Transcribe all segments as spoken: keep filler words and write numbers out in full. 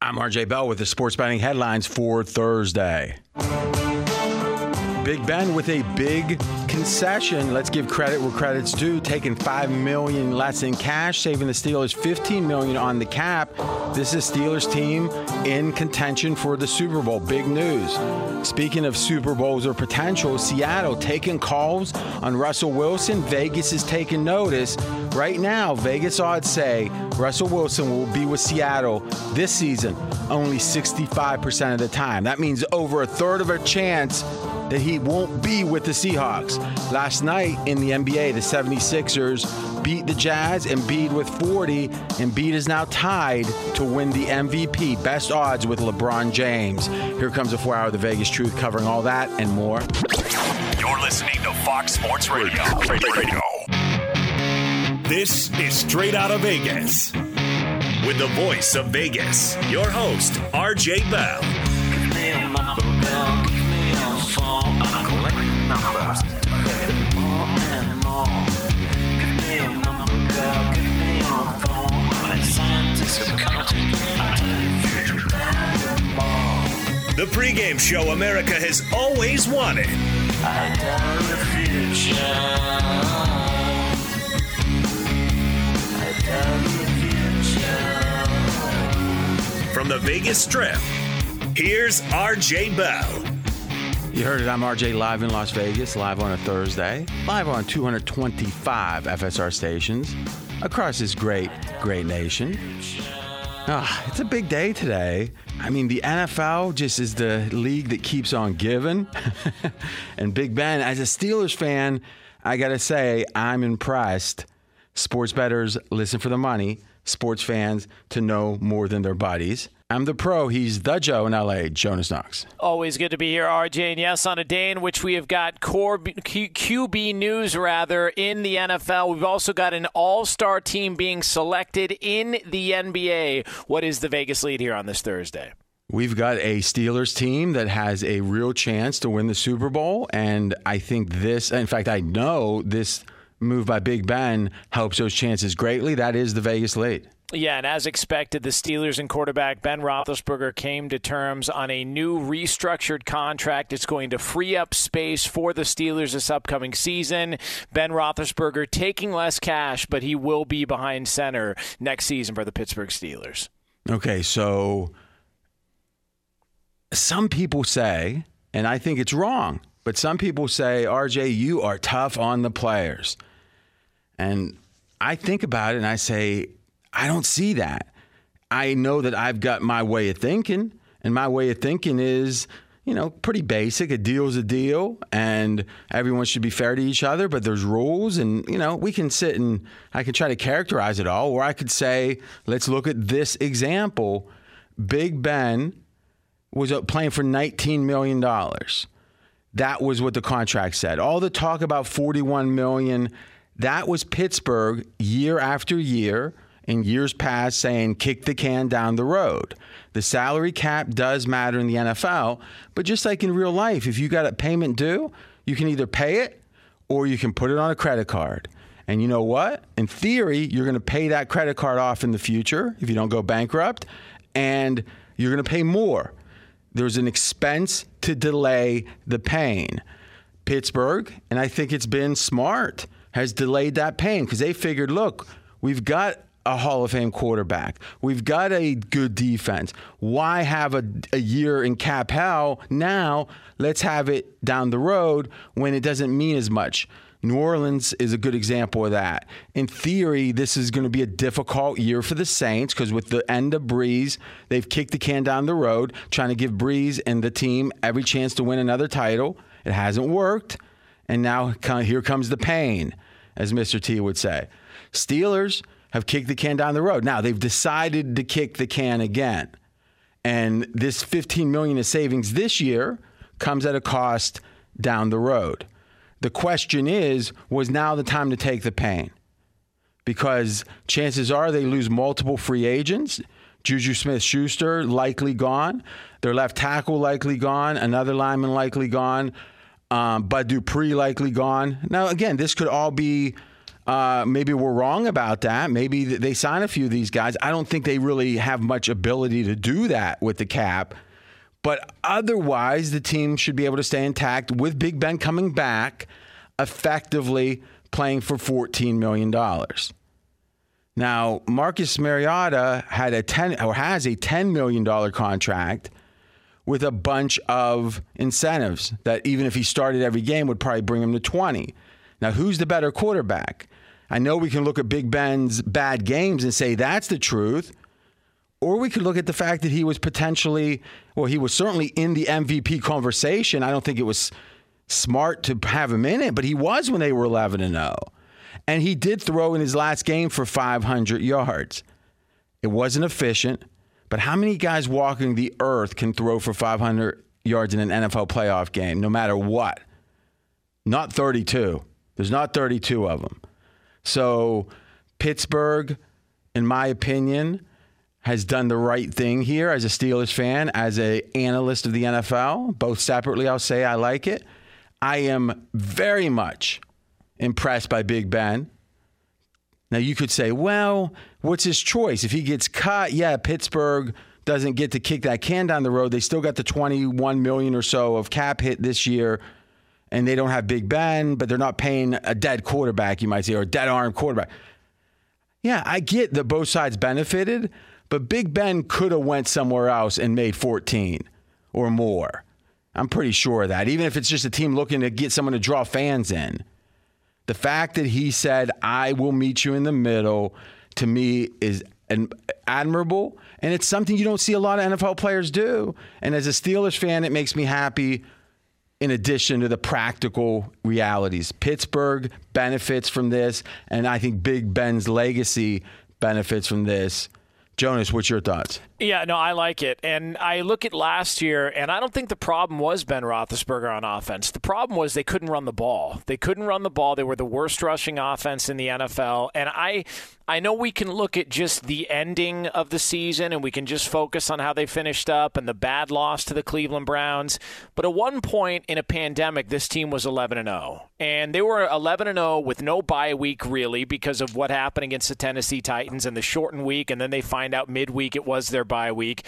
I'm R J Bell with the sports betting headlines for Thursday. Big Ben with a big concession. Let's give credit where credit's due. Taking five million dollars less in cash, saving the Steelers fifteen million dollars on the cap. This is Steelers team in contention for the Super Bowl. Big news. Speaking of Super Bowls or potential, Seattle taking calls on Russell Wilson. Vegas is taking notice. Right now, Vegas odds say Russell Wilson will be with Seattle this season only sixty-five percent of the time. That means over a third of a chance that he won't be with the Seahawks. Last night in the N B A, the seventy-sixers beat the Jazz, Embiid with forty. Embiid is now tied to win the M V P. Best odds with LeBron James. Here comes a four-hour The Vegas Truth covering all that and more. You're listening to Fox Sports Radio. Radio. Radio. This is Straight Outta Vegas. With the voice of Vegas, your host, R J Bell. The pregame show America has always wanted. I doubt the future. I doubt the future. From the Vegas Strip, here's R J Bell. You heard it. I'm R J live in Las Vegas, live on a Thursday, live on two hundred twenty-five F S R stations across this great, great nation. Oh, it's a big day today. I mean, the N F L just is the league that keeps on giving. And Big Ben, as a Steelers fan, I got to say, I'm impressed. Sports bettors listen for the money. Sports fans to know more than their buddies. I'm the pro. He's the Joe in L A, Jonas Knox. Always good to be here, R J. And yes, on a day in which we have got core Q- QB news, rather, in the N F L. We've also got an all-star team being selected in the N B A. What is the Vegas lead here on this Thursday? We've got a Steelers team that has a real chance to win the Super Bowl. And I think this, in fact, I know this move by Big Ben helps those chances greatly. That is the Vegas lead. Yeah, and as expected, the Steelers and quarterback Ben Roethlisberger came to terms on a new restructured contract. It's going to free up space for the Steelers this upcoming season. Ben Roethlisberger taking less cash, but he will be behind center next season for the Pittsburgh Steelers. Okay, so some people say, and I think it's wrong, but some people say, R J, you are tough on the players. And I think about it and I say, I don't see that. I know that I've got my way of thinking, and my way of thinking is, you know, pretty basic. A deal's a deal, and everyone should be fair to each other, but there's rules, and, you know, we can sit and I can try to characterize it all, or I could say, let's look at this example. Big Ben was playing for nineteen million dollars. That was what the contract said. All the talk about forty-one million dollars, that was Pittsburgh year after year, in years past, saying kick the can down the road. The salary cap does matter in the N F L, but just like in real life, if you got a payment due, you can either pay it or you can put it on a credit card. And you know what? In theory, you're going to pay that credit card off in the future if you don't go bankrupt, and you're going to pay more. There's an expense to delay the pain. Pittsburgh, and I think it's been smart, has delayed that pain because they figured, look, we've got a Hall of Fame quarterback. We've got a good defense. Why have a, a year in cap hell now? Let's have it down the road when it doesn't mean as much. New Orleans is a good example of that. In theory, this is going to be a difficult year for the Saints because with the end of Breeze, they've kicked the can down the road, trying to give Breeze and the team every chance to win another title. It hasn't worked. And now here comes the pain, as Mister T would say. Steelers have kicked the can down the road. Now, they've decided to kick the can again. And this fifteen million dollars of savings this year comes at a cost down the road. The question is, was now the time to take the pain? Because chances are they lose multiple free agents. Juju Smith-Schuster likely gone. Their left tackle likely gone. Another lineman likely gone. Um, Bud Dupree likely gone. Now, again, this could all be Uh, maybe we're wrong about that. Maybe they sign a few of these guys. I don't think they really have much ability to do that with the cap. But otherwise, the team should be able to stay intact with Big Ben coming back, effectively playing for fourteen million dollars. Now, Marcus Mariota had a ten or has a ten million dollars contract with a bunch of incentives that even if he started every game would probably bring him to twenty. Now, who's the better quarterback? I know we can look at Big Ben's bad games and say that's the truth, or we could look at the fact that he was potentially, well, he was certainly in the M V P conversation. I don't think it was smart to have him in it, but he was when they were eleven and oh. And he did throw in his last game for five hundred yards. It wasn't efficient, but how many guys walking the earth can throw for five hundred yards in an N F L playoff game, no matter what? Not thirty-two. There's not thirty-two of them. So Pittsburgh, in my opinion, has done the right thing here as a Steelers fan, as an analyst of the N F L. Both separately, I'll say I like it. I am very much impressed by Big Ben. Now, you could say, well, what's his choice? If he gets cut, yeah, Pittsburgh doesn't get to kick that can down the road. They still got the twenty-one million dollars or so of cap hit this year, and they don't have Big Ben, but they're not paying a dead quarterback, you might say, or a dead-armed quarterback. Yeah, I get that both sides benefited, but Big Ben could have went somewhere else and made fourteen or more. I'm pretty sure of that, even if it's just a team looking to get someone to draw fans in. The fact that he said, I will meet you in the middle, to me is admirable, and it's something you don't see a lot of N F L players do. And as a Steelers fan, it makes me happy in addition to the practical realities. Pittsburgh benefits from this, and I think Big Ben's legacy benefits from this. Jonas, what's your thoughts? Yeah, no, I like it. And I look at last year, and I don't think the problem was Ben Roethlisberger on offense. The problem was they couldn't run the ball. They couldn't run the ball. They were the worst rushing offense in the N F L. And I I know we can look at just the ending of the season, and we can just focus on how they finished up and the bad loss to the Cleveland Browns. But at one point in a pandemic, this team was eleven and oh. And they were eleven and oh with no bye week, really, because of what happened against the Tennessee Titans and the shortened week. And then they find out midweek it was their bye week.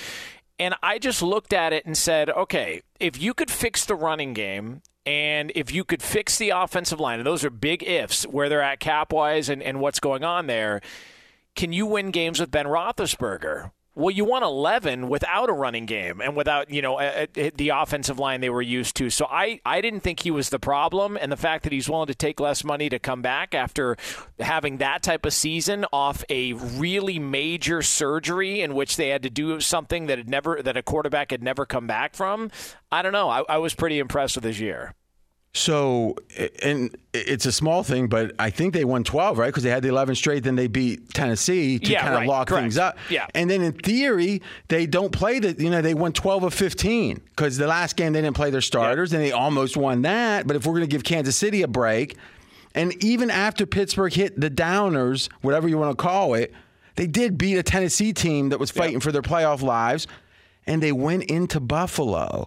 And I just looked at it and said, okay, if you could fix the running game and if you could fix the offensive line, and those are big ifs where they're at cap-wise and, and what's going on there, can you win games with Ben Roethlisberger? Well, you won eleven without a running game and without, you know, a, a, the offensive line they were used to. So I, I didn't think he was the problem. And the fact that he's willing to take less money to come back after having that type of season off a really major surgery in which they had to do something that had never that a quarterback had never come back from. I don't know. I, I was pretty impressed with his year. So, and it's a small thing, but I think they won twelve, right? Because they had the eleven straight, then they beat Tennessee to yeah, kind of right. lock Correct. Things up. Yeah. And then in theory, they don't play the, you know, they won twelve of fifteen because the last game they didn't play their starters, yeah. and they almost won that. But if we're going to give Kansas City a break, and even after Pittsburgh hit the downers, whatever you want to call it, they did beat a Tennessee team that was fighting yeah. for their playoff lives, and they went into Buffalo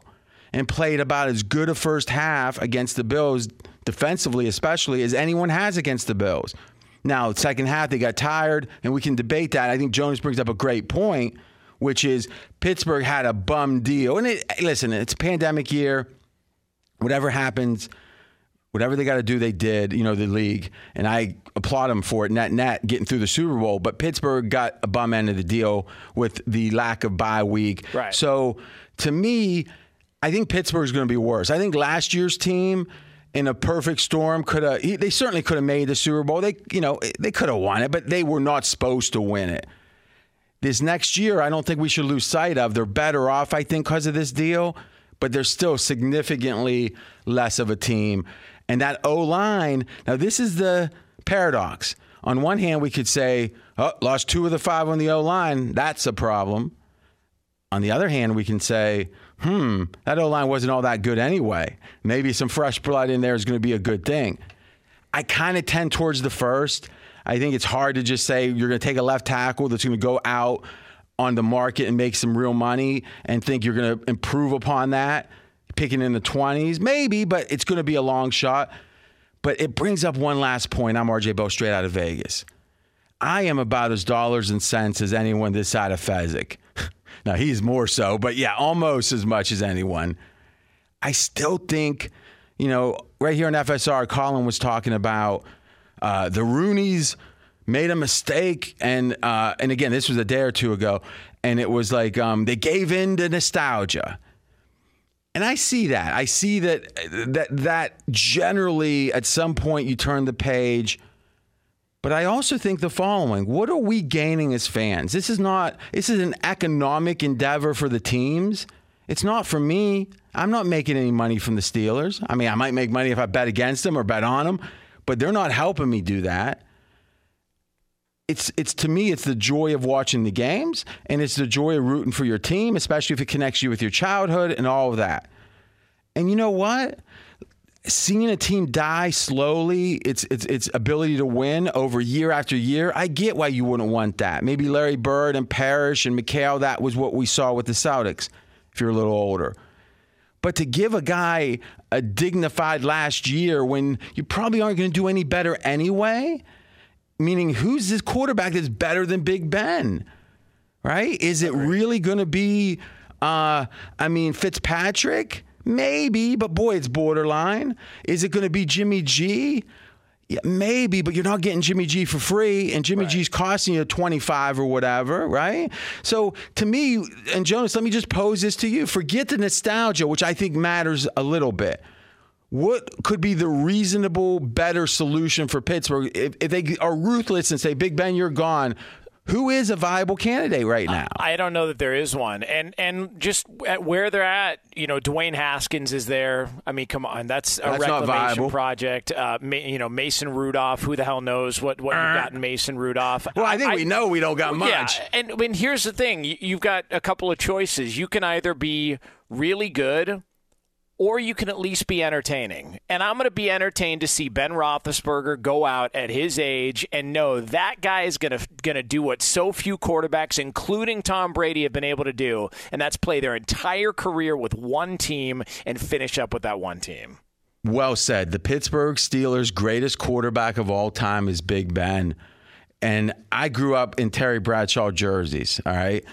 and played about as good a first half against the Bills, defensively especially, as anyone has against the Bills. Now, second half, they got tired, and we can debate that. I think Jonas brings up a great point, which is Pittsburgh had a bum deal. And it, listen, it's a pandemic year. Whatever happens, whatever they got to do, they did, you know, the league. And I applaud them for it, net-net, getting through the Super Bowl. But Pittsburgh got a bum end of the deal with the lack of bye week. Right. So, to me, I think Pittsburgh's going to be worse. I think last year's team, in a perfect storm, could have. They certainly could have made the Super Bowl. They, you know, they could have won it, but they were not supposed to win it. This next year, I don't think we should lose sight of. They're better off, I think, because of this deal, but they're still significantly less of a team. And that O-line. Now, this is the paradox. On one hand, we could say, "Oh, lost two of the five on the O-line. That's a problem." On the other hand, we can say, hmm, that O-line wasn't all that good anyway. Maybe some fresh blood in there is going to be a good thing. I kind of tend towards the first. I think it's hard to just say you're going to take a left tackle that's going to go out on the market and make some real money and think you're going to improve upon that, picking in the twenties. Maybe, but it's going to be a long shot. But it brings up one last point. I'm R J Bell, straight out of Vegas. I am about as dollars and cents as anyone this side of Fezzik. Now, he's more so, but yeah, almost as much as anyone. I still think, you know, right here in F S R, Colin was talking about uh, the Rooneys made a mistake. And, uh, and again, this was a day or two ago. And it was like um, they gave in to nostalgia. And I see that. I see that, that that generally at some point you turn the page. But I also think the following. What are we gaining as fans? This is not, this is an economic endeavor for the teams. It's not for me. I'm not making any money from the Steelers. I mean, I might make money if I bet against them or bet on them, but they're not helping me do that. It's it's to me, it's the joy of watching the games, and it's the joy of rooting for your team, especially if it connects you with your childhood and all of that. And you know what? Seeing a team die slowly, its its its ability to win over year after year, I get why you wouldn't want that. Maybe Larry Bird and Parrish and McHale, that was what we saw with the Celtics, if you're a little older. But to give a guy a dignified last year when you probably aren't going to do any better anyway, meaning, who's this quarterback that's better than Big Ben, right? Is it really going to be, uh, I mean, Fitzpatrick? Maybe, but boy, it's borderline. Is it going to be Jimmy G? Yeah, maybe, but you're not getting Jimmy G for free, and Jimmy right. G's costing you twenty-five or whatever, right? So to me, and Jonas, let me just pose this to you. Forget the nostalgia, which I think matters a little bit. What could be the reasonable, better solution for Pittsburgh if, if they are ruthless and say, Big Ben, you're gone? Who is a viable candidate right now? I don't know that there is one. And and just at where they're at, you know, Dwayne Haskins is there. I mean, come on. That's a that's reclamation project. Uh, you know, Mason Rudolph, who the hell knows what, what you've got in Mason Rudolph. Well, I think I, we know we don't got much. Yeah, and, and here's the thing. You've got a couple of choices. You can either be really good, or you can at least be entertaining. And I'm going to be entertained to see Ben Roethlisberger go out at his age and know that guy is going to going to do what so few quarterbacks, including Tom Brady, have been able to do, and that's play their entire career with one team and finish up with that one team. Well said. The Pittsburgh Steelers' greatest quarterback of all time is Big Ben. And I grew up in Terry Bradshaw jerseys, all right?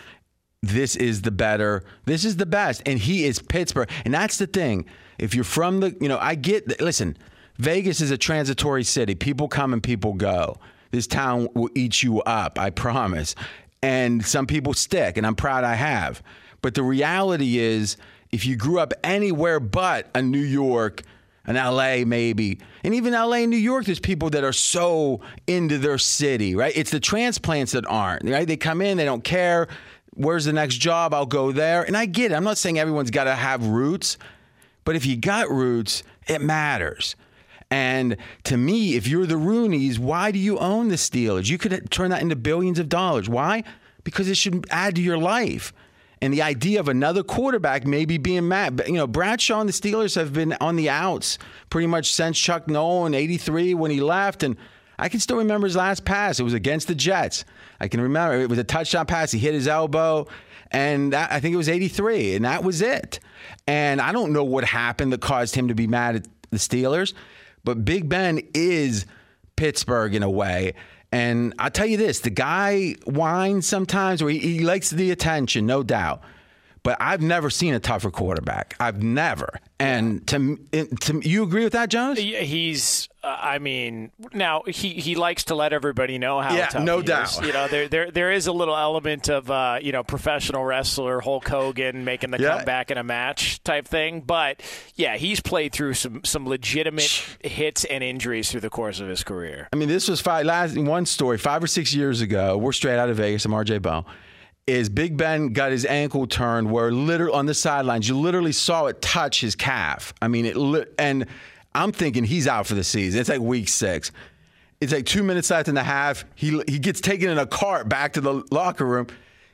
This is the better. This is the best. And he is Pittsburgh. And that's the thing. If you're from the, you know, I get, the, listen, Vegas is a transitory city. People come and people go. This town will eat you up, I promise. And some people stick, and I'm proud I have. But the reality is, if you grew up anywhere but a New York, an L A maybe, and even L A and New York, there's people that are so into their city, right? It's the transplants that aren't, right? They come in, they don't care. Where's the next job? I'll go there. And I get it. I'm not saying everyone's got to have roots, but if you got roots, it matters. And to me, if you're the Rooneys, why do you own the Steelers? You could turn that into billions of dollars. Why? Because it should add to your life. And the idea of another quarterback maybe being mad. But, you know, Bradshaw and the Steelers have been on the outs pretty much since Chuck Noll in eighty-three when he left. And I can still remember his last pass. It was against the Jets. I can remember it was a touchdown pass. He hit his elbow, and that, I think it was eighty-three, and that was it. And I don't know what happened that caused him to be mad at the Steelers, but Big Ben is Pittsburgh in a way. And I'll tell you this, the guy whines sometimes, or he, he likes the attention, no doubt. But I've never seen a tougher quarterback. I've never. And to, to you agree with that, Jonas? He's, uh, I mean, now he, he likes to let everybody know how yeah, tough no he doubt. Is. You know, there there there is a little element of uh, you know, professional wrestler Hulk Hogan making the yeah. comeback in a match type thing. But yeah, he's played through some some legitimate hits and injuries through the course of his career. I mean, this was five, last one story five or six years ago. We're straight out of Vegas. I'm R J Bell. Is Big Ben got his ankle turned where literally on the sidelines, you literally saw it touch his calf. I mean, it li- and I'm thinking he's out for the season. It's like week six. It's like two minutes left in the half. He he gets taken in a cart back to the locker room.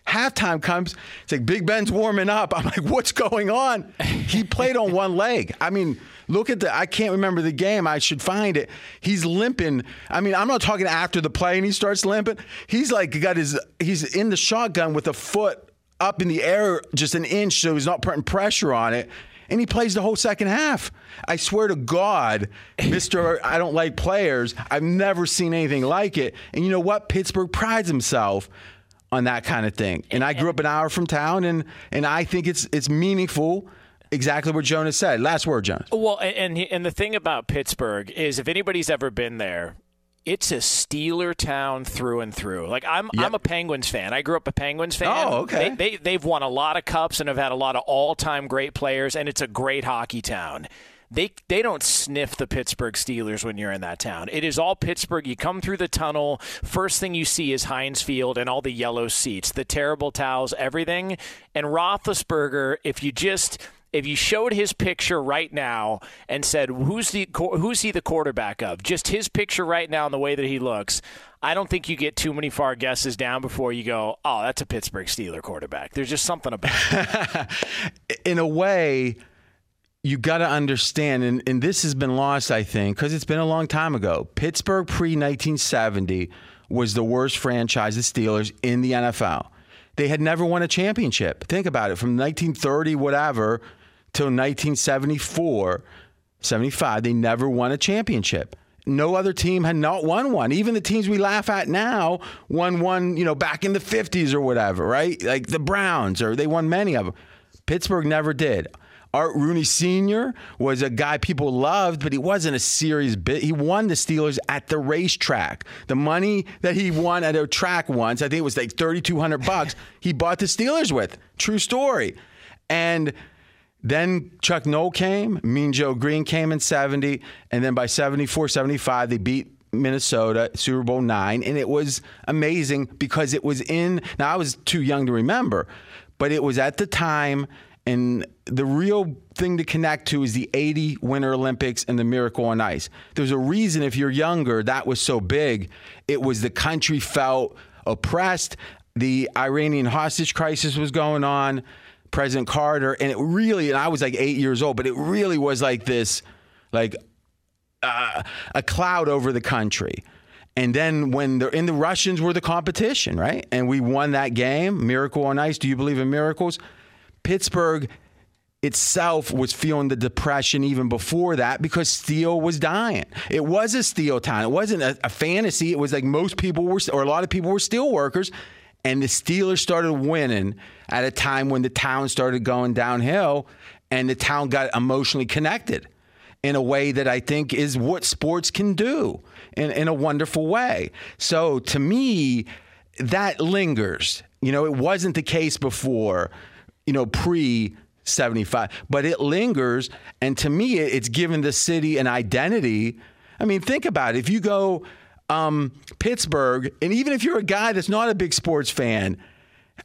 Halftime comes. It's like Big Ben's warming up. I'm like, what's going on? He played on one leg. I mean, look at the, I can't remember the game. I should find it. He's limping. I mean, I'm not talking after the play and he starts limping. He's like got his, he's in the shotgun with a foot up in the air just an inch so he's not putting pressure on it. and he plays the whole second half. I swear to God, Mister I don't like players, I've never seen anything like it. And you know what? Pittsburgh prides himself on that kind of thing. And I grew up an hour from town, and and I think it's it's meaningful. Exactly what Jonas said. Last word, Jonas. Well, and and the thing about Pittsburgh is, if anybody's ever been there, it's a Steeler town through and through. Like, I'm yep. I'm a Penguins fan. I grew up a Penguins fan. Oh, okay. They, they, they've won a lot of cups and have had a lot of all-time great players, and it's a great hockey town. They they don't sniff the Pittsburgh Steelers when you're in that town. It is all Pittsburgh. You come through the tunnel, first thing you see is Heinz Field and all the yellow seats, the terrible towels, everything. And Roethlisberger, if you just... If you showed his picture right now and said, who's the who's he the quarterback of? Just his picture right now and the way that he looks, I don't think you get too many far guesses down before you go, oh, that's a Pittsburgh Steeler quarterback. There's just something about it. In a way, you got to understand, and, and this has been lost, I think, because it's been a long time ago. Pittsburgh pre nineteen seventy was the worst franchise, the Steelers, in the N F L. They had never won a championship. Think about it. From nineteen thirty, whatever... until nineteen seventy-four, seventy-five, they never won a championship. No other team had not won one. Even the teams we laugh at now won one, you know, back in the fifties or whatever, right? Like the Browns, or they won many of them. Pittsburgh never did. Art Rooney Senior was a guy people loved, but he wasn't a serious bit. He won the Steelers at the racetrack. The money that he won at a track once, I think it was like thirty-two hundred bucks, he bought the Steelers with. True story. And then Chuck Noll came, Mean Joe Green came in seventy, and then by seventy-four, seventy-five, they beat Minnesota, Super Bowl nine, and it was amazing because it was in, now I was too young to remember, but it was at the time, and the real thing to connect to is the eighty Winter Olympics and the Miracle on Ice. There's a reason if you're younger that was so big. It was the country felt oppressed, the Iranian hostage crisis was going on, President Carter, and it really, and I was like eight years old, but it really was like this, like uh, a cloud over the country. And then when they're in, the Russians were the competition, right? And we won that game, Miracle on Ice. Do you believe in miracles? Pittsburgh itself was feeling the depression even before that because steel was dying. It was a steel town. It wasn't a, a fantasy. It was like most people were, or a lot of people were steel workers. And the Steelers started winning at a time when the town started going downhill, and the town got emotionally connected in a way that I think is what sports can do in, in a wonderful way. So to me, that lingers. You know, it wasn't the case before, you know, pre seventy-five, but it lingers. And to me, it's given the city an identity. I mean, think about it. If you go... Um, Pittsburgh, and even if you're a guy that's not a big sports fan,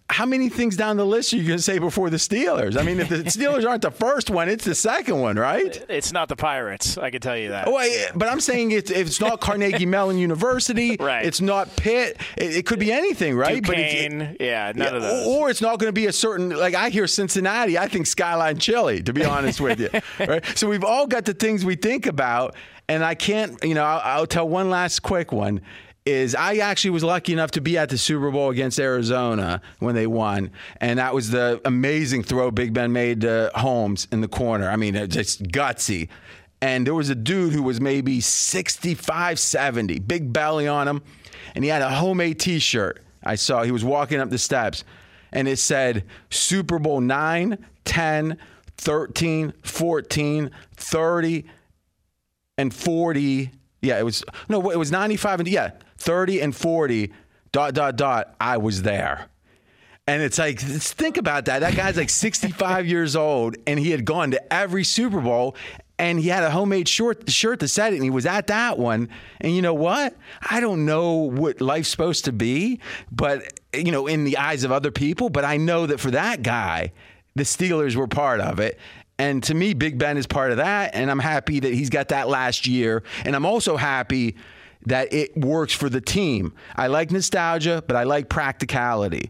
how many things down the list are you going to say before the Steelers? I mean, if the Steelers aren't the first one, it's the second one, right? It's not the Pirates, I can tell you that. Well, yeah. But I'm saying it's, it's not Carnegie Mellon University. Right. It's not Pitt. It, it could be anything, right? Duquesne. But it's, yeah, none yeah, of those. Or it's not going to be a certain, like I hear Cincinnati, I think Skyline Chili, to be honest with you. Right? So we've all got the things we think about, and I can't, you know, I'll, I'll tell one last quick one. Is I actually was lucky enough to be at the Super Bowl against Arizona when they won, and that was the amazing throw Big Ben made to Holmes in the corner. I mean, just gutsy. And there was a dude who was maybe sixty-five, seventy, big belly on him, and he had a homemade T-shirt. I saw he was walking up the steps, and it said Super Bowl nine, ten, thirteen, fourteen, thirty, and forty. Yeah, it was no, it was ninety-five and yeah, thirty and forty. Dot dot dot. I was there, and it's like, let's think about that. That guy's like sixty-five years old, and he had gone to every Super Bowl, and he had a homemade short shirt that said it, and he was at that one. And you know what? I don't know what life's supposed to be, but you know, in the eyes of other people. But I know that for that guy, the Steelers were part of it. And to me, Big Ben is part of that, and I'm happy that he's got that last year. And I'm also happy that it works for the team. I like nostalgia, but I like practicality.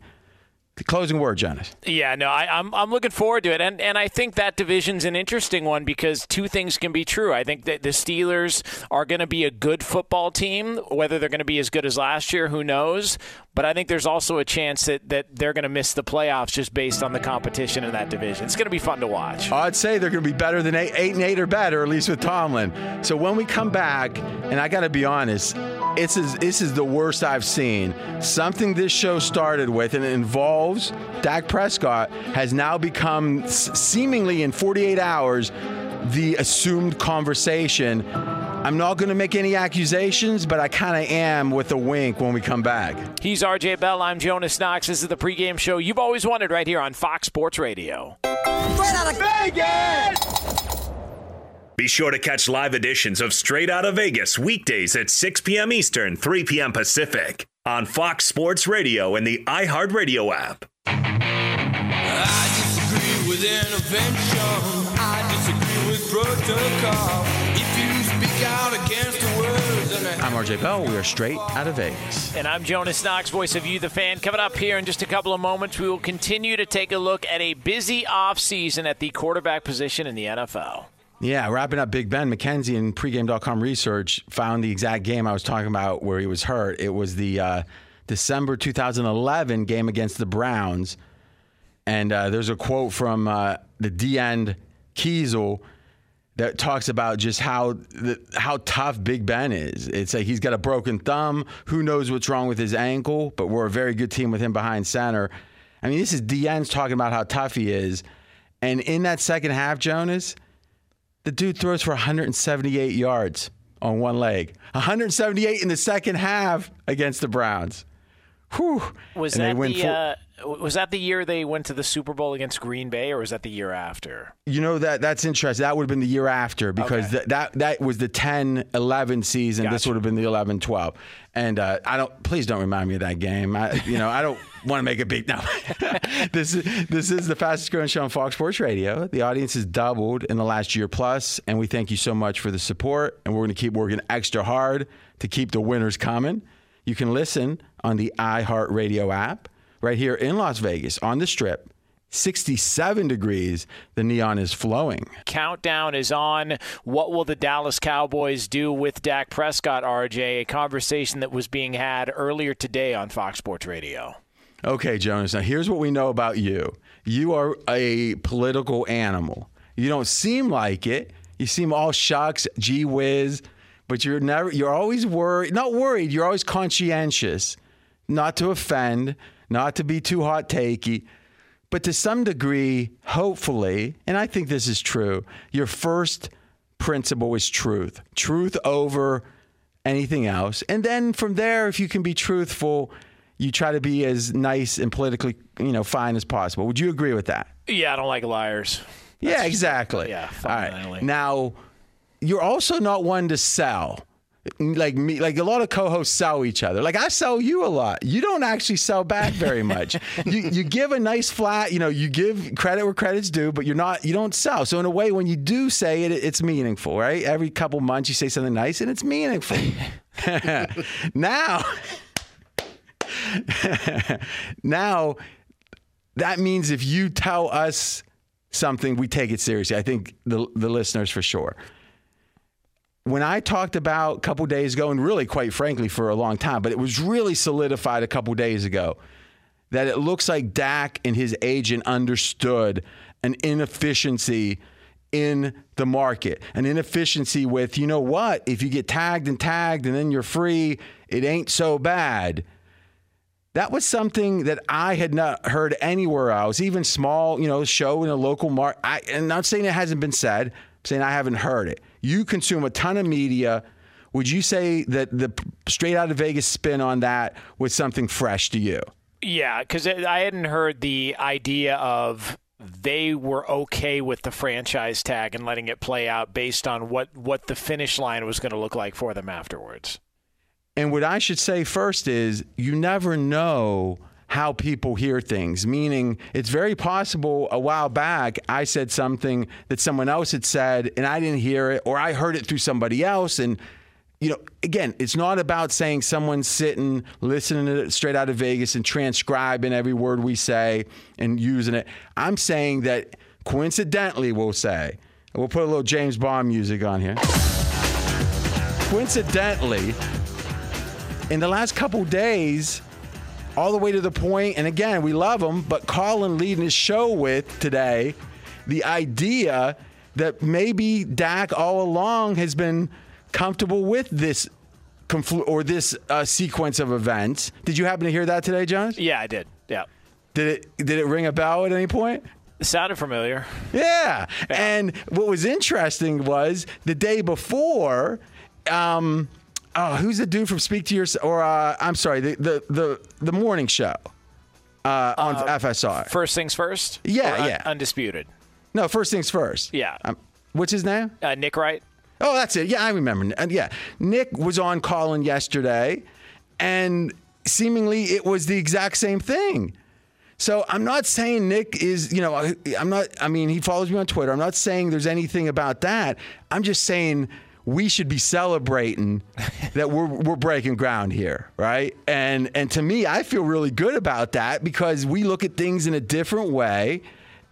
The closing word, Jonas. Yeah, no, I, I'm I'm looking forward to it, and and I think that division's an interesting one because two things can be true. I think that the Steelers are going to be a good football team. Whether they're going to be as good as last year, who knows? But I think there's also a chance that, that they're going to miss the playoffs just based on the competition in that division. It's going to be fun to watch. I'd say they're going to be better than eight, eight and eight or better, at least with Tomlin. So when we come back, and I got to be honest, it's is, this is the worst I've seen. Something this show started with, and it involves Dak Prescott, has now become seemingly in forty-eight hours the assumed conversation. I'm not going to make any accusations, but I kind of am with a wink when we come back. He's R J Bell. I'm Jonas Knox. This is the pregame show you've always wanted right here on Fox Sports Radio. Straight Outta Vegas! Be sure to catch live editions of Straight Outta Vegas weekdays at six p.m. Eastern, three p.m. Pacific on Fox Sports Radio and the iHeartRadio app. I disagree with intervention. I disagree with protocol. I'm R J Bell. We are Straight Outta Vegas. And I'm Jonas Knox, voice of You, the Fan. Coming up here in just a couple of moments, we will continue to take a look at a busy offseason at the quarterback position in the N F L. Yeah, wrapping up Big Ben, McKenzie in pregame dot com research found the exact game I was talking about where he was hurt. It was the uh, December twenty eleven game against the Browns. And uh, there's a quote from uh, the D-end Kiesel that talks about just how the, how tough Big Ben is. It's like he's got a broken thumb. Who knows what's wrong with his ankle? But we're a very good team with him behind center. I mean, this is Deion's talking about how tough he is. And in that second half, Jonas, the dude throws for one hundred seventy-eight yards on one leg. one hundred seventy-eight in the second half against the Browns. Whew. Was and that they win the... Four- uh... Was that the year they went to the Super Bowl against Green Bay, or was that the year after? You know, that that's interesting. That would have been the year after because okay. th- that that was the ten eleven season. Gotcha. This would have been the eleven twelve. And uh, I don't. Please don't remind me of that game. I, you know, I don't want to make a big. No, this is this is the fastest growing show on Fox Sports Radio. The audience has doubled in the last year plus, and we thank you so much for the support. And we're going to keep working extra hard to keep the winners coming. You can listen on the iHeartRadio app. Right here in Las Vegas, on the Strip, sixty-seven degrees, the neon is flowing. Countdown is on. What will the Dallas Cowboys do with Dak Prescott, R J? A conversation that was being had earlier today on Fox Sports Radio. Okay, Jonas, now here's what we know about you. You are a political animal. You don't seem like it. You seem all shucks, gee whiz, but you're never. You're always worried. Not worried, you're always conscientious. Not to offend, not to be too hot takey, but to some degree, hopefully, and I think this is true, your first principle is truth. Truth over anything else. And then from there, if you can be truthful, you try to be as nice and politically, you know, fine as possible. Would you agree with that? Yeah, I don't like liars. That's yeah, exactly. Just, yeah, fundamentally. All right. Now, you're also not one to sell. Like me, like a lot of co-hosts sell each other. Like I sell you a lot. You don't actually sell back very much. you you give a nice flat, you know, you give credit where credit's due, but you're not, you don't sell. So in a way, when you do say it, it's meaningful, right? Every couple months you say something nice and it's meaningful. now, now that means if you tell us something, we take it seriously. I think the the listeners for sure. When I talked about a couple days ago, and really, quite frankly, for a long time, but it was really solidified a couple days ago, that it looks like Dak and his agent understood an inefficiency in the market, an inefficiency with, you know what, if you get tagged and tagged and then you're free, it ain't so bad. That was something that I had not heard anywhere else, even small, you know, show in a local market. I'm not saying it hasn't been said, I'm saying I haven't heard it. You consume a ton of media. Would you say that the Straight Outta Vegas spin on that was something fresh to you? Yeah, because I hadn't heard the idea of they were okay with the franchise tag and letting it play out based on what, what the finish line was going to look like for them afterwards. And what I should say first is you never know how people hear things, meaning it's very possible a while back I said something that someone else had said and I didn't hear it, or I heard it through somebody else and you know, again, it's not about saying someone's sitting, listening to it Straight Outta Vegas and transcribing every word we say and using it. I'm saying that coincidentally, we'll say, we'll put a little James Bond music on here. Coincidentally, in the last couple days, all the way to the point, and again, we love him, but Colin leading his show with today, the idea that maybe Dak all along has been comfortable with this conflu- or this uh, sequence of events. Did you happen to hear that today, Jonas? Yeah, I did. Yeah. Did it did it ring a bell at any point? It sounded familiar. Yeah. yeah. And what was interesting was the day before, um, oh, who's the dude from Speak to Your or uh, I'm sorry, the the the, the morning show uh, on uh, F S R. First Things First. Yeah, or yeah. Un- undisputed. No, First Things First. Yeah. Um, what's his name? Uh, Nick Wright. Oh, that's it. Yeah, I remember. And yeah, Nick was on Colin yesterday, and seemingly it was the exact same thing. So I'm not saying Nick is, you know, I'm not. I mean, he follows me on Twitter. I'm not saying there's anything about that. I'm just saying we should be celebrating that we're we're breaking ground here, right? And and to me, I feel really good about that because we look at things in a different way,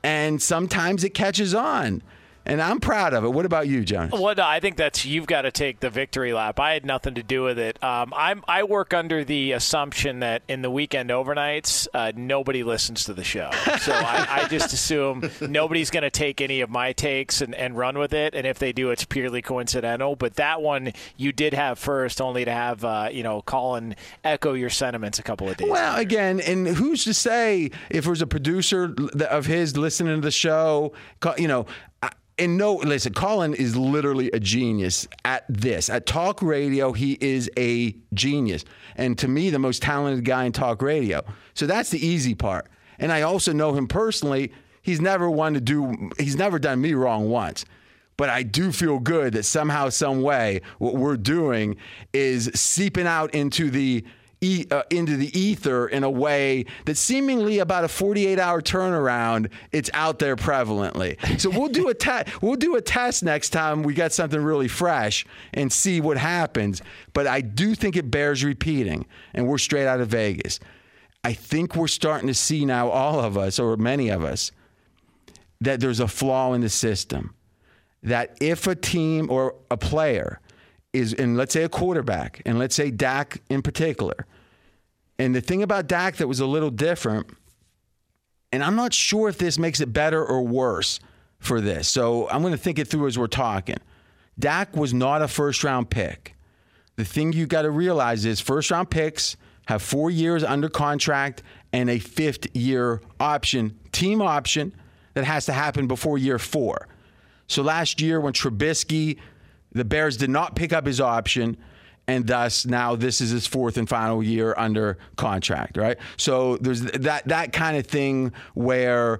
and sometimes it catches on. And I'm proud of it. What about you, John? Well, no, I think that's you've got to take the victory lap. I had nothing to do with it. Um, I'm I work under the assumption that in the weekend overnights, uh, nobody listens to the show. So I, I just assume nobody's going to take any of my takes and, and run with it. And if they do, it's purely coincidental. But that one you did have first, only to have uh, you know Colin echo your sentiments a couple of days. Well, later. Again, and who's to say if there's a producer of his listening to the show, you know. I, And no, listen, Colin is literally a genius at this. At talk radio, he is a genius. And to me, the most talented guy in talk radio. So that's the easy part. And I also know him personally. He's never one to do, he's never done me wrong once. But I do feel good that somehow, some way, what we're doing is seeping out into the E, uh, into the ether in a way that seemingly about a forty-eight hour turnaround, it's out there prevalently. So we'll do a te- we'll do a test next time we got something really fresh and see what happens. But I do think it bears repeating, and we're Straight Out of Vegas. I think we're starting to see now, all of us, or many of us, that there's a flaw in the system. That if a team or a player is, and let's say a quarterback, and let's say Dak in particular. And the thing about Dak that was a little different, and I'm not sure if this makes it better or worse for this, so I'm going to think it through as we're talking. Dak was not a first-round pick. The thing you got to realize is first-round picks have four years under contract and a fifth-year option, team option, that has to happen before year four. So last year when Trubisky... the Bears did not pick up his option, and thus now this is his fourth and final year under contract, right? So there's that that kind of thing where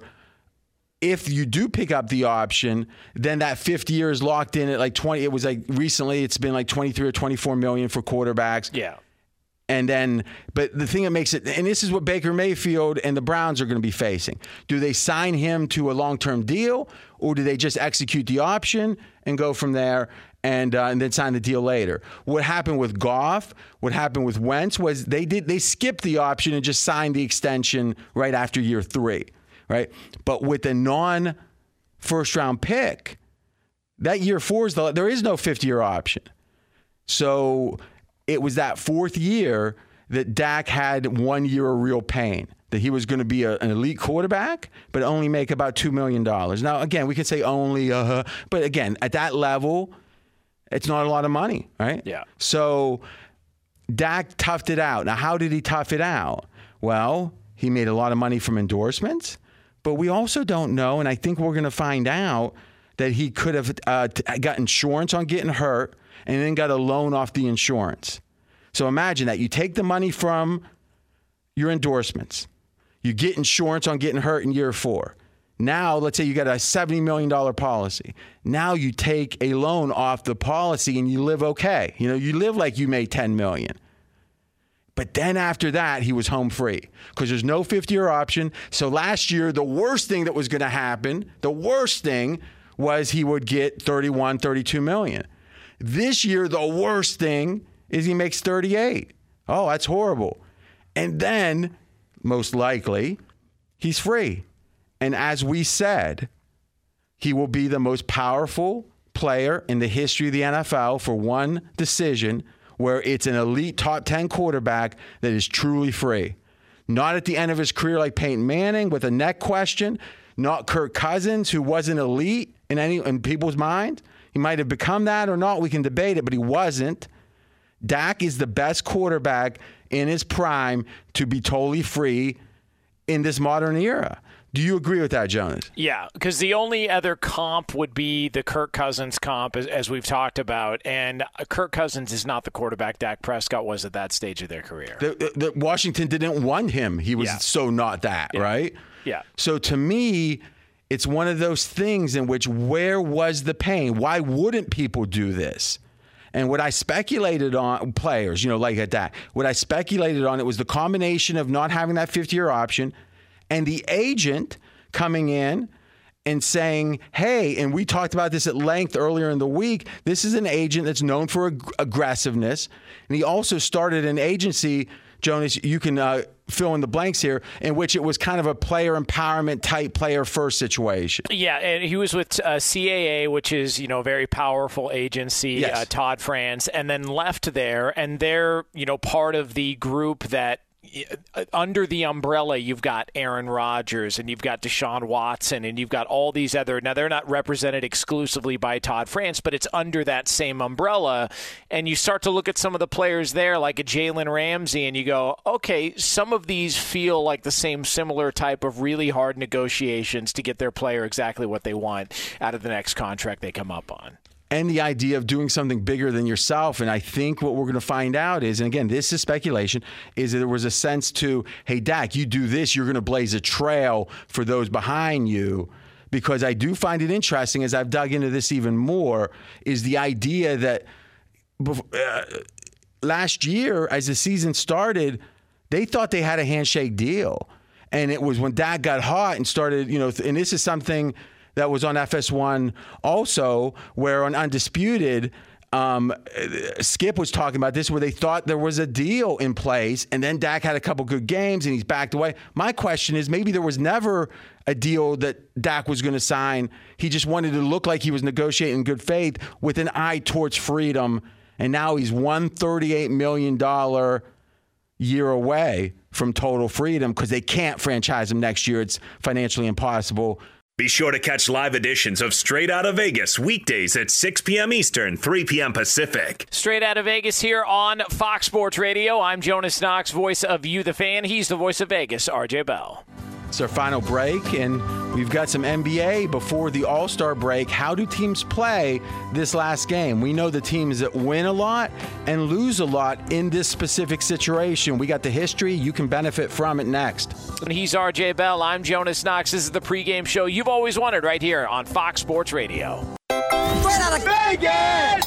if you do pick up the option, then that fifth year is locked in at like twenty. It was like recently it's been like twenty-three or twenty-four million for quarterbacks. Yeah. And then, but the thing that makes it, and this is what Baker Mayfield and the Browns are going to be facing. Do they sign him to a long-term deal, or do they just execute the option and go from there and uh, and then sign the deal later? What happened with Goff, what happened with Wentz was they did they skipped the option and just signed the extension right after year three, right? But with a non-first-round pick, that year four is the, there is no fifth-year option. So... it was that fourth year that Dak had one year of real pain, that he was going to be a, an elite quarterback, but only make about two million dollars. Now, again, we can say only, uh-huh, but again, at that level, it's not a lot of money, right? Yeah. So Dak toughed it out. Now, how did he tough it out? Well, he made a lot of money from endorsements, but we also don't know, and I think we're going to find out, that he could have uh, got insurance on getting hurt, and then got a loan off the insurance. So imagine that. You take the money from your endorsements. You get insurance on getting hurt in year four. Now, let's say you got a seventy million dollars policy. Now you take a loan off the policy and you live okay. You know, you live like you made ten million dollars. But then after that, he was home free because there's no fifth-year option. So last year, the worst thing that was going to happen, the worst thing was he would get thirty-one, thirty-two million dollars. This year, the worst thing is he makes thirty-eight. Oh, that's horrible. And then, most likely, he's free. And as we said, he will be the most powerful player in the history of the N F L for one decision where it's an elite top ten quarterback that is truly free. Not at the end of his career like Peyton Manning with a neck question. Not Kirk Cousins, who wasn't elite in any in people's mind. He might have become that or not. We can debate it, but he wasn't. Dak is the best quarterback in his prime to be totally free in this modern era. Do you agree with that, Jonas? Yeah, because the only other comp would be the Kirk Cousins comp, as, as we've talked about, and Kirk Cousins is not the quarterback Dak Prescott was at that stage of their career. The, the, the Washington didn't want him. He was yeah. so not that, yeah. right? Yeah. So to me, it's one of those things in which where was the pain? Why wouldn't people do this? And what I speculated on, players, you know, like at that, what I speculated on, it was the combination of not having that fifth-year option and the agent coming in and saying, hey, and we talked about this at length earlier in the week, this is an agent that's known for ag- aggressiveness. And he also started an agency, Jonas, you can uh, fill in the blanks here, in which it was kind of a player empowerment type player first situation. Yeah, and he was with uh, C A A, which is, you know, a very powerful agency, yes. uh, Todd France, and then left there. And they're, you know, part of the group that, under the umbrella, you've got Aaron Rodgers and you've got Deshaun Watson and you've got all these other. Now, they're not represented exclusively by Todd France, but it's under that same umbrella. And you start to look at some of the players there, like a Jalen Ramsey, and you go, okay, some of these feel like the same similar type of really hard negotiations to get their player exactly what they want out of the next contract they come up on. And the idea of doing something bigger than yourself. And I think what we're going to find out is, and again, this is speculation, is that there was a sense to, hey, Dak, you do this, you're going to blaze a trail for those behind you. Because I do find it interesting, as I've dug into this even more, is the idea that uh, last year, as the season started, they thought they had a handshake deal. And it was when Dak got hot and started, you know, and this is something that was on F S one also, where on Undisputed, um, Skip was talking about this, where they thought there was a deal in place, and then Dak had a couple good games, and he's backed away. My question is, maybe there was never a deal that Dak was going to sign. He just wanted to look like he was negotiating in good faith with an eye towards freedom, and now he's one hundred thirty-eight million dollars year away from total freedom because they can't franchise him next year. It's financially impossible. Be sure to catch live editions of Straight Outta Vegas weekdays at six p.m. Eastern, three p.m. Pacific. Straight Outta Vegas here on Fox Sports Radio. I'm Jonas Knox, voice of You, the Fan. He's the voice of Vegas, R J Bell. It's our final break, and we've got some N B A before the All-Star break. How do teams play this last game? We know the teams that win a lot and lose a lot in this specific situation. We got the history. You can benefit from it next. And he's R J Bell. I'm Jonas Knox. This is the pregame show you've always wanted right here on Fox Sports Radio. Straight out of Vegas!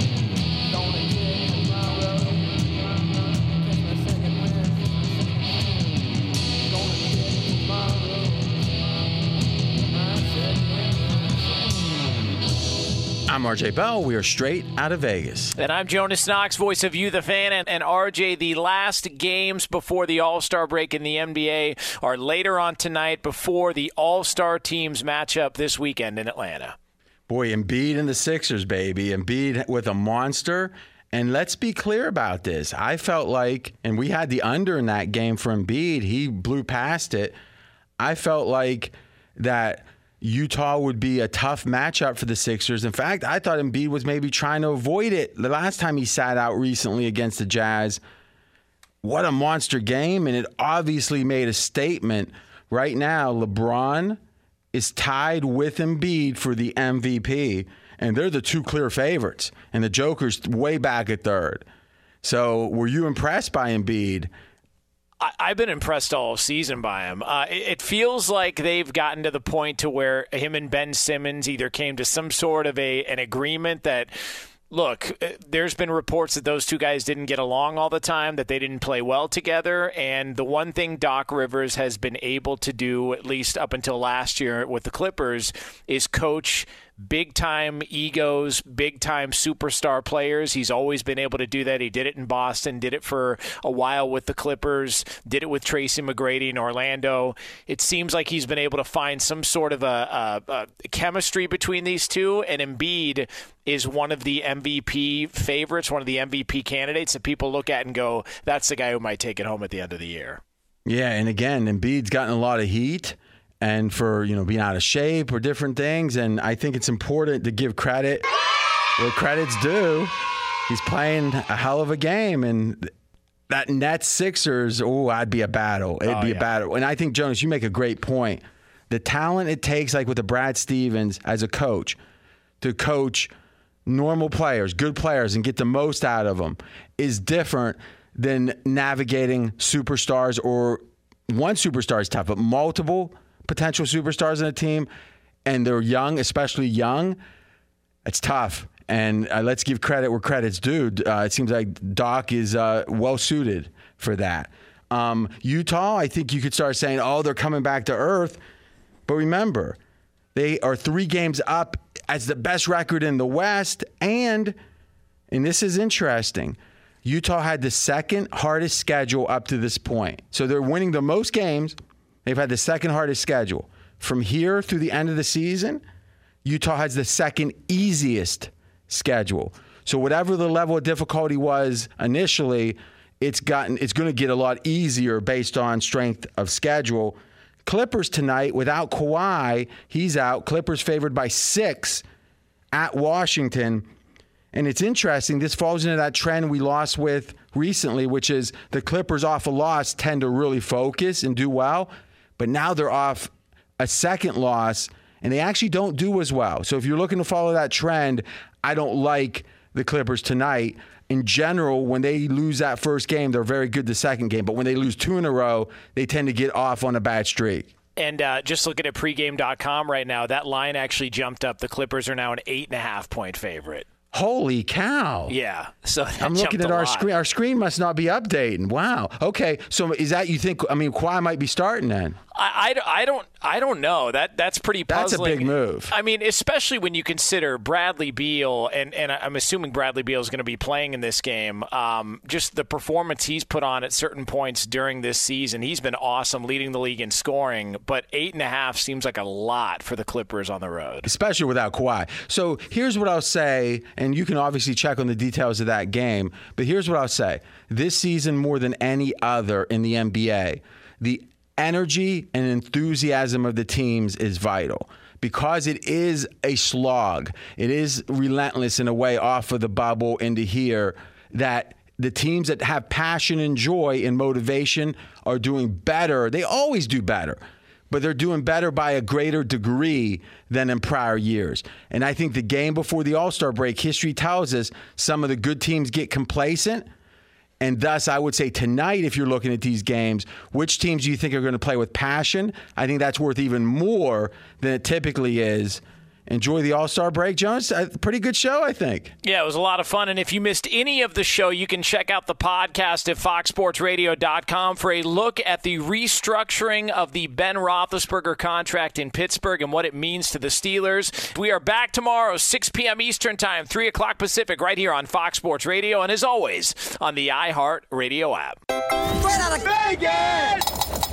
I'm R J Bell. We are Straight Outta Vegas. And I'm Jonas Knox, voice of You, the Fan, and, and R J. The last games before the All-Star break in the N B A are later on tonight before the All-Star teams matchup this weekend in Atlanta. Boy, Embiid and the Sixers, baby. Embiid with a monster. And let's be clear about this. I felt like, and we had the under in that game for Embiid. He blew past it. I felt like that Utah would be a tough matchup for the Sixers. In fact, I thought Embiid was maybe trying to avoid it the last time he sat out recently against the Jazz. What a monster game, and it obviously made a statement. Right now, LeBron is tied with Embiid for the M V P, and they're the two clear favorites, and the Joker's way back at third. So were you impressed by Embiid? I've been impressed all season by him. Uh, it feels like they've gotten to the point to where him and Ben Simmons either came to some sort of a an agreement that look, there's been reports that those two guys didn't get along all the time, that they didn't play well together. And the one thing Doc Rivers has been able to do, at least up until last year with the Clippers, is coach big-time egos, big-time superstar players. He's always been able to do that. He did it in Boston, did it for a while with the Clippers, did it with Tracy McGrady in Orlando. It seems like he's been able to find some sort of a, a, a chemistry between these two, and Embiid is one of the M V P favorites, one of the M V P candidates that people look at and go, that's the guy who might take it home at the end of the year. Yeah, and again, Embiid's gotten a lot of heat. And for, you know, being out of shape or different things. And I think it's important to give credit where credit's due. He's playing a hell of a game. And that Nets Sixers, oh, I'd be a battle. It'd oh, be yeah. a battle. And I think, Jonas, you make a great point. The talent it takes, like with the Brad Stevens as a coach, to coach normal players, good players, and get the most out of them is different than navigating superstars, or one superstar is tough, but multiple potential superstars in a team, and they're young, especially young. It's tough. And uh, let's give credit where credit's due. Uh, it seems like Doc is uh, well-suited for that. Um, Utah, I think you could start saying, oh, they're coming back to earth. But remember, they are three games up as the best record in the West. And, and this is interesting, Utah had the second hardest schedule up to this point. So they're winning the most games. They've had the second hardest schedule. From here through the end of the season, Utah has the second easiest schedule. So whatever the level of difficulty was initially, it's gotten it's going to get a lot easier based on strength of schedule. Clippers tonight, without Kawhi, he's out. Clippers favored by six at Washington. And it's interesting, this falls into that trend we lost with recently, which is the Clippers off a loss tend to really focus and do well. But now they're off a second loss, and they actually don't do as well. So if you're looking to follow that trend, I don't like the Clippers tonight. In general, when they lose that first game, they're very good the second game. But when they lose two in a row, they tend to get off on a bad streak. And uh, just looking at pregame dot com right now, that line actually jumped up. The Clippers are now an eight and a half point favorite. Holy cow. Yeah. So I'm looking at our screen. Our screen must not be updating. Wow. Okay. So is that you think, I mean, Kawhi might be starting then? I, I, I, don't, I don't know. That That's pretty puzzling. That's a big move. I mean, especially when you consider Bradley Beal, and, and I'm assuming Bradley Beal is going to be playing in this game, um, just the performance he's put on at certain points during this season. He's been awesome, leading the league in scoring, but eight and a half seems like a lot for the Clippers on the road. Especially without Kawhi. So here's what I'll say. And you can obviously check on the details of that game. But here's what I'll say. This season, more than any other in the N B A, the energy and enthusiasm of the teams is vital. Because it is a slog. It is relentless in a way off of the bubble into here, that the teams that have passion and joy and motivation are doing better. They always do better. But they're doing better by a greater degree than in prior years. And I think the game before the All-Star break, history tells us some of the good teams get complacent. And thus, I would say tonight, if you're looking at these games, which teams do you think are going to play with passion? I think that's worth even more than it typically is. Enjoy the All-Star break, Jonas. A pretty good show, I think. Yeah, it was a lot of fun. And if you missed any of the show, you can check out the podcast at fox sports radio dot com for a look at the restructuring of the Ben Roethlisberger contract in Pittsburgh and what it means to the Steelers. We are back tomorrow, six p.m. Eastern Time, three o'clock Pacific, right here on Fox Sports Radio. And as always, on the iHeartRadio app. Straight out of Vegas!